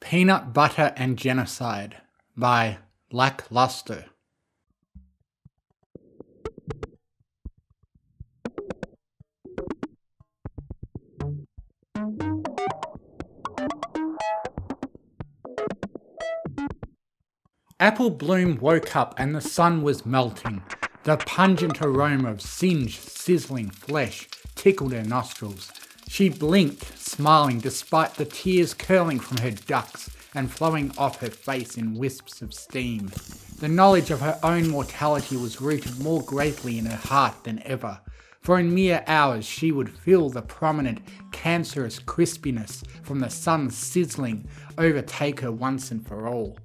Peanut Butter and Genocide by LackLustre. Apple Bloom woke up and the sun was melting. The pungent aroma of singed, sizzling flesh tickled her nostrils. She blinked, smiling despite the tears curling from her ducts and flowing off her face in wisps of steam. The knowledge of her own mortality was rooted more greatly in her heart than ever, for in mere hours she would feel the prominent, cancerous crispiness from the sun's sizzling overtake her once and for all.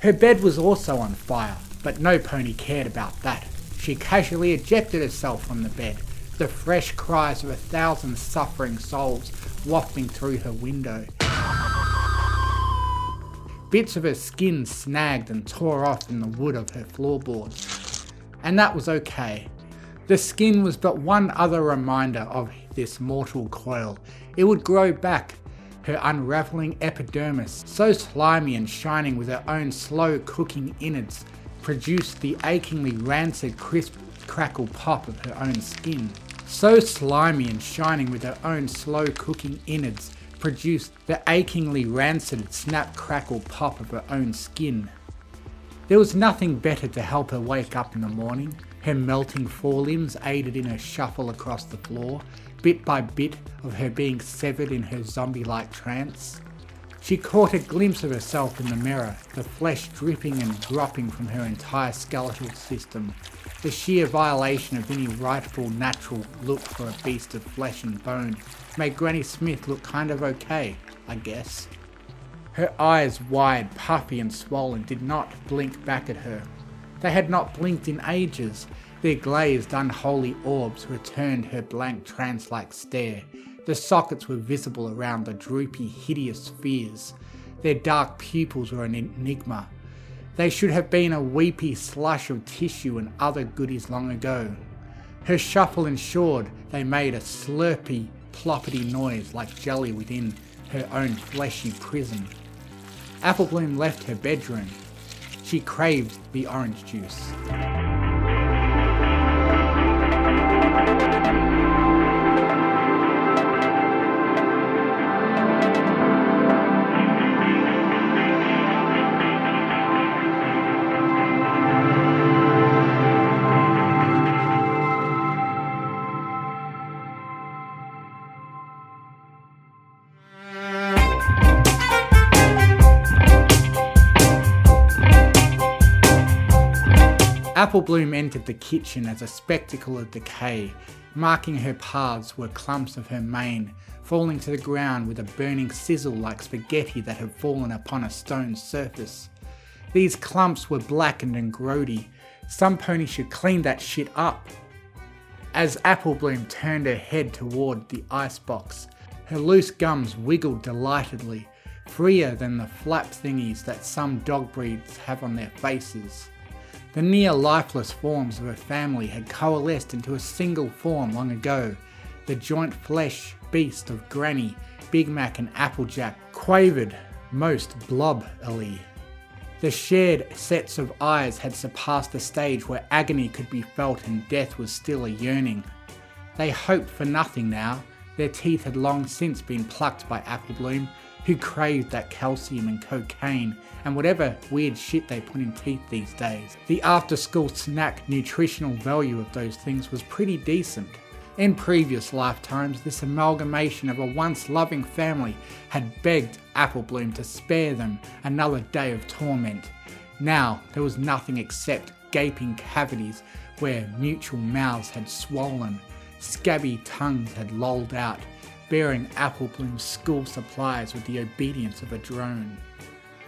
Her bed was also on fire, but no pony cared about that. She casually ejected herself from the bed, the fresh cries of 1,000 suffering souls wafting through her window. Bits of her skin snagged and tore off in the wood of her floorboards. And that was okay. The skin was but one other reminder of this mortal coil. It would grow back, her unravelling epidermis, so slimy and shining with her own slow cooking innards, produced the achingly rancid crisp crackle pop of her own skin. So slimy and shining with her own slow cooking innards produced the achingly rancid snap crackle pop of her own skin. There was nothing better to help her wake up in the morning. Her melting forelimbs aided in her shuffle across the floor, bit by bit of her being severed in her zombie-like trance. She caught a glimpse of herself in the mirror, the flesh dripping and dropping from her entire skeletal system. The sheer violation of any rightful natural look for a beast of flesh and bone made Granny Smith look kind of okay, I guess. Her eyes, wide, puffy and swollen, did not blink back at her. They had not blinked in ages. Their glazed, unholy orbs returned her blank, trance-like stare. The sockets were visible around the droopy, hideous spheres. Their dark pupils were an enigma. They should have been a weepy slush of tissue and other goodies long ago. Her shuffle ensured they made a slurpy, ploppity noise like jelly within her own fleshy prison. Apple Bloom left her bedroom. She craved the orange juice. Apple Bloom entered the kitchen as a spectacle of decay. Marking her paths were clumps of her mane, falling to the ground with a burning sizzle like spaghetti that had fallen upon a stone surface. These clumps were blackened and grody. Some pony should clean that shit up. As Apple Bloom turned her head toward the icebox, her loose gums wiggled delightedly, freer than the flap thingies that some dog breeds have on their faces. The near lifeless forms of her family had coalesced into a single form long ago. The joint flesh beast of Granny, Big Mac and Applejack quavered most blobbily. The shared sets of eyes had surpassed the stage where agony could be felt and death was still a yearning. They hoped for nothing now. Their teeth had long since been plucked by Apple Bloom, who craved that calcium and cocaine and whatever weird shit they put in teeth these days. The after-school snack nutritional value of those things was pretty decent. In previous lifetimes, this amalgamation of a once loving family had begged Apple Bloom to spare them another day of torment. Now there was nothing except gaping cavities where mutual mouths had swollen, scabby tongues had lolled out, bearing Apple Bloom's school supplies with the obedience of a drone.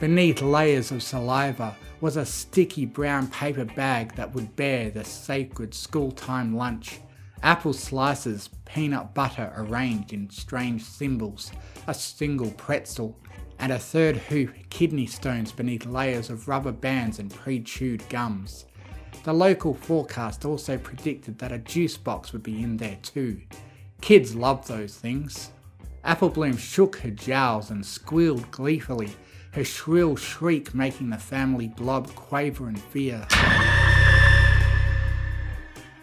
Beneath layers of saliva was a sticky brown paper bag that would bear the sacred school-time lunch. Apple slices, peanut butter arranged in strange symbols, a single pretzel, and a third hoop kidney stones beneath layers of rubber bands and pre-chewed gums. The local forecast also predicted that a juice box would be in there too. Kids love those things. Apple Bloom shook her jowls and squealed gleefully, her shrill shriek making the family blob quaver in fear.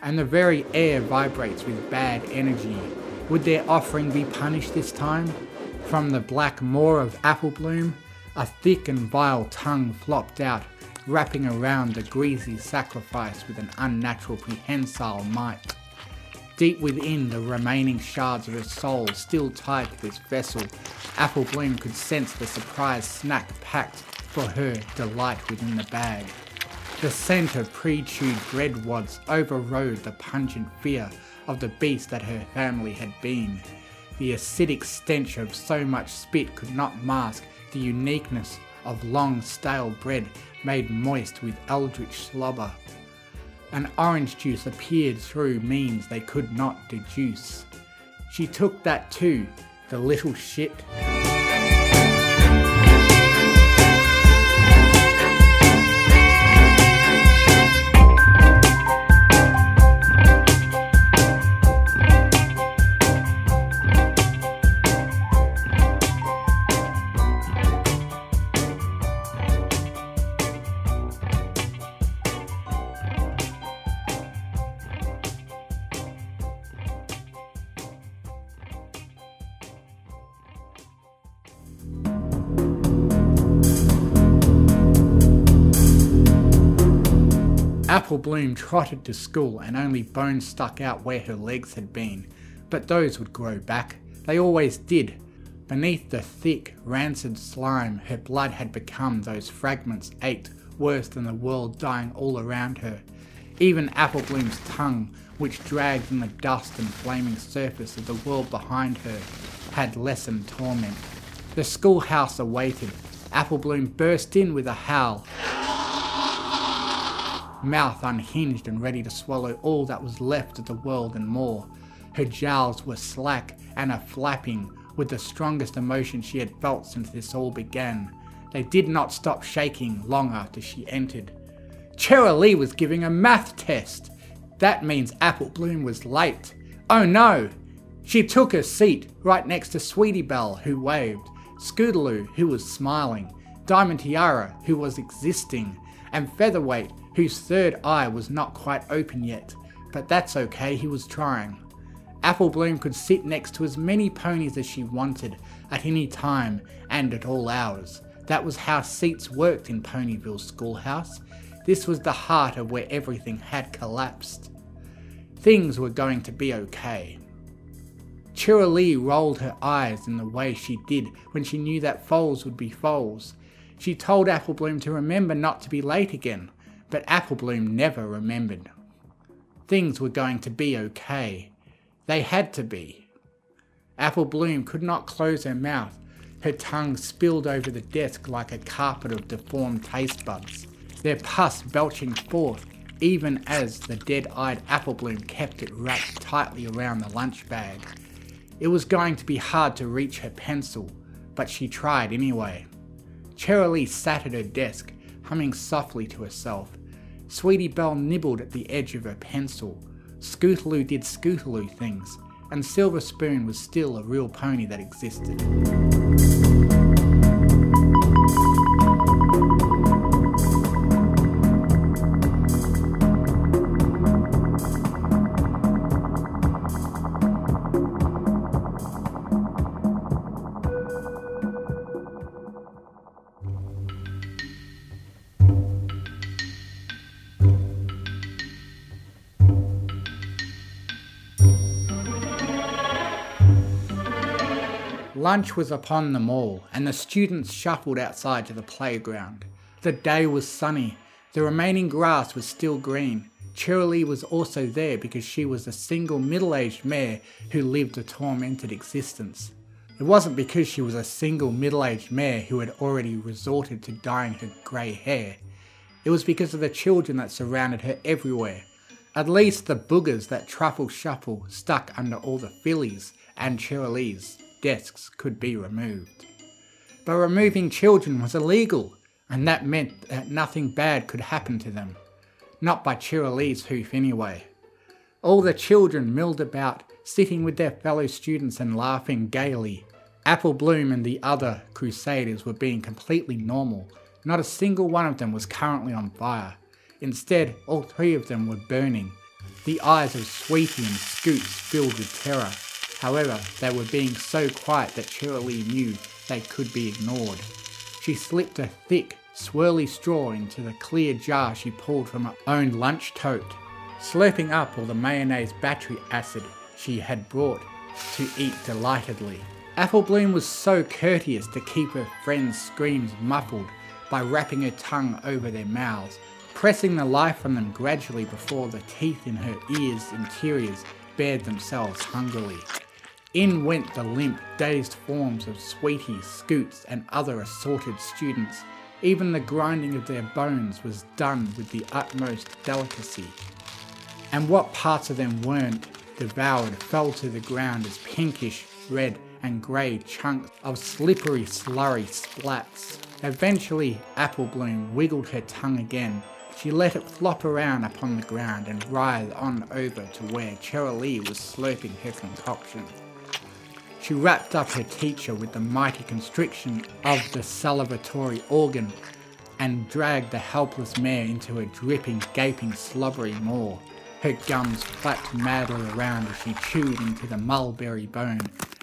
And the very air vibrates with bad energy. Would their offering be punished this time? From the black maw of Apple Bloom, a thick and vile tongue flopped out, wrapping around the greasy sacrifice with an unnatural prehensile might. Deep within the remaining shards of his soul still tied to this vessel, Apple Bloom could sense the surprise snack packed for her delight within the bag. The scent of pre-chewed bread wads overrode the pungent fear of the beast that her family had been. The acidic stench of so much spit could not mask the uniqueness of long stale bread made moist with eldritch slobber. An orange juice appeared through means they could not deduce. She took that too, the little shit. Apple Bloom trotted to school and only bones stuck out where her legs had been, but those would grow back. They always did. Beneath the thick, rancid slime, her blood had become those fragments ached worse than the world dying all around her. Even Apple Bloom's tongue, which dragged in the dust and flaming surface of the world behind her, had lessened torment. The schoolhouse awaited. Apple Bloom burst in with a howl, mouth unhinged and ready to swallow all that was left of the world and more. Her jowls were slack and a-flapping with the strongest emotion she had felt since this all began. They did not stop shaking long after she entered. Cheerilee was giving a math test. That means Apple Bloom was late. Oh no! She took her seat right next to Sweetie Belle, who waved, Scootaloo, who was smiling, Diamond Tiara, who was existing, and Featherweight, whose third eye was not quite open yet, but that's okay, he was trying. Apple Bloom could sit next to as many ponies as she wanted, at any time and at all hours. That was how seats worked in Ponyville's schoolhouse. This was the heart of where everything had collapsed. Things were going to be okay. Cheerilee rolled her eyes in the way she did when she knew that foals would be foals. She told Apple Bloom to remember not to be late again. But Apple Bloom never remembered. Things were going to be okay. They had to be. Apple Bloom could not close her mouth. Her tongue spilled over the desk like a carpet of deformed taste buds, their pus belching forth even as the dead-eyed Apple Bloom kept it wrapped tightly around the lunch bag. It was going to be hard to reach her pencil, but she tried anyway. Cheerilee sat at her desk, humming softly to herself. Sweetie Belle nibbled at the edge of her pencil. Scootaloo did Scootaloo things, and Silver Spoon was still a real pony that existed. Lunch was upon them all, and the students shuffled outside to the playground. The day was sunny. The remaining grass was still green. Cheerilee was also there because she was a single middle-aged mare who lived a tormented existence. It wasn't because she was a single middle-aged mare who had already resorted to dyeing her grey hair. It was because of the children that surrounded her everywhere. At least the boogers that Truffle Shuffle stuck under all the fillies and Cheerilees desks could be removed. But removing children was illegal, and that meant that nothing bad could happen to them. Not by Cheerilee's hoof anyway. All the children milled about, sitting with their fellow students and laughing gaily. Apple Bloom and the other Crusaders were being completely normal. Not a single one of them was currently on fire. Instead, all three of them were burning. The eyes of Sweetie and Scoots filled with terror. However, they were being so quiet that Cheerilee knew they could be ignored. She slipped a thick, swirly straw into the clear jar she pulled from her own lunch tote, slurping up all the mayonnaise battery acid she had brought to eat delightedly. Apple Bloom was so courteous to keep her friends' screams muffled by wrapping her tongue over their mouths, pressing the life from them gradually before the teeth in her ears' interiors bared themselves hungrily. In went the limp, dazed forms of Sweetie, Scoots and other assorted students. Even the grinding of their bones was done with the utmost delicacy, and what parts of them weren't devoured fell to the ground as pinkish, red and grey chunks of slippery slurry splats. Eventually, Apple Bloom wiggled her tongue again. She let it flop around upon the ground and writhed on over to where Cheerilee was slurping her concoction. She wrapped up her teacher with the mighty constriction of the salivatory organ and dragged the helpless mare into a dripping, gaping, slobbery maw. Her gums flapped madly around as she chewed into the mulberry bone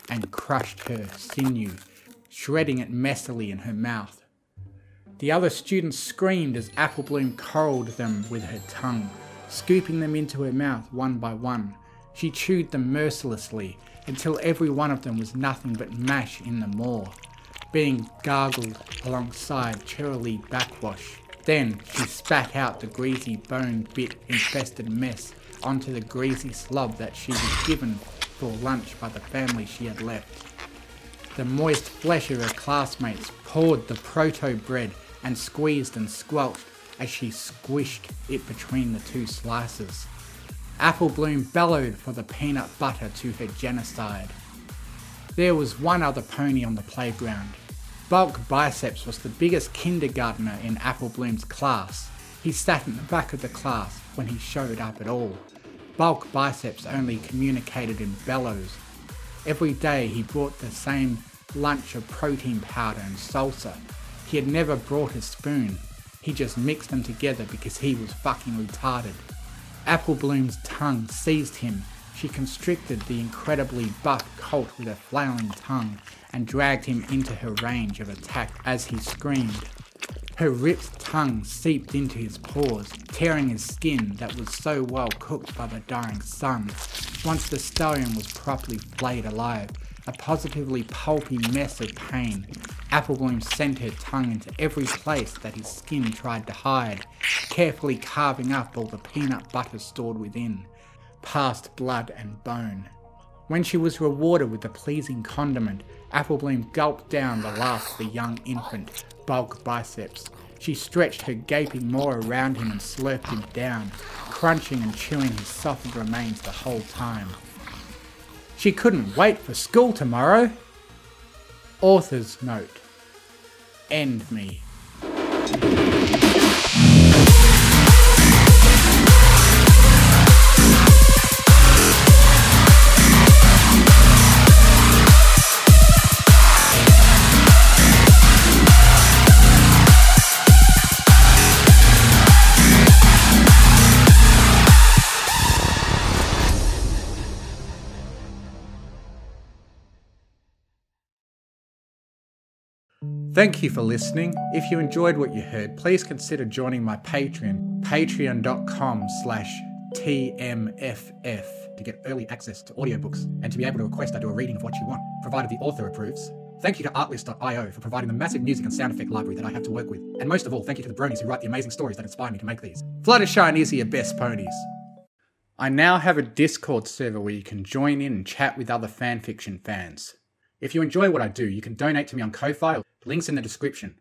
and crushed her sinew, shredding it messily in her mouth. The other students screamed as Apple Bloom corralled them with her tongue, scooping them into her mouth one by one. She chewed them mercilessly until every one of them was nothing but mash in the maw, being gargled alongside Cheerilee backwash. Then she spat out the greasy bone bit infested mess onto the greasy slob that she was given for lunch by the family she had left. The moist flesh of her classmates poured the proto bread and squeezed and squelched as she squished it between the two slices. Apple Bloom bellowed for the peanut butter to her genocide. There was one other pony on the playground. Bulk Biceps was the biggest kindergartner in Apple Bloom's class. He sat in the back of the class when he showed up at all. Bulk Biceps only communicated in bellows. Every day he brought the same lunch of protein powder and salsa. He had never brought a spoon. He just mixed them together because he was fucking retarded. Apple Bloom's tongue seized him. She constricted the incredibly buff colt with her flailing tongue and dragged him into her range of attack as he screamed. Her ripped tongue seeped into his paws, tearing his skin that was so well cooked by the dying sun. Once the stallion was properly flayed alive, a positively pulpy mess of pain, Apple Bloom sent her tongue into every place that his skin tried to hide, carefully carving up all the peanut butter stored within, past blood and bone. When she was rewarded with a pleasing condiment, Apple Bloom gulped down the last of the young infant, Bulk Biceps. She stretched her gaping maw around him and slurped him down, crunching and chewing his softened remains the whole time. She couldn't wait for school tomorrow. Author's note. End me. Thank you for listening. If you enjoyed what you heard, please consider joining my Patreon, patreon.com/tmff, to get early access to audiobooks and to be able to request I do a reading of what you want, provided the author approves. Thank you to artlist.io for providing the massive music and sound effect library that I have to work with. And most of all, thank you to the bronies who write the amazing stories that inspire me to make these. Fluttershy and Izzy are your best ponies. I now have a Discord server where you can join in and chat with other fanfiction fans. If you enjoy what I do, you can donate to me on Ko-Fi, links in the description.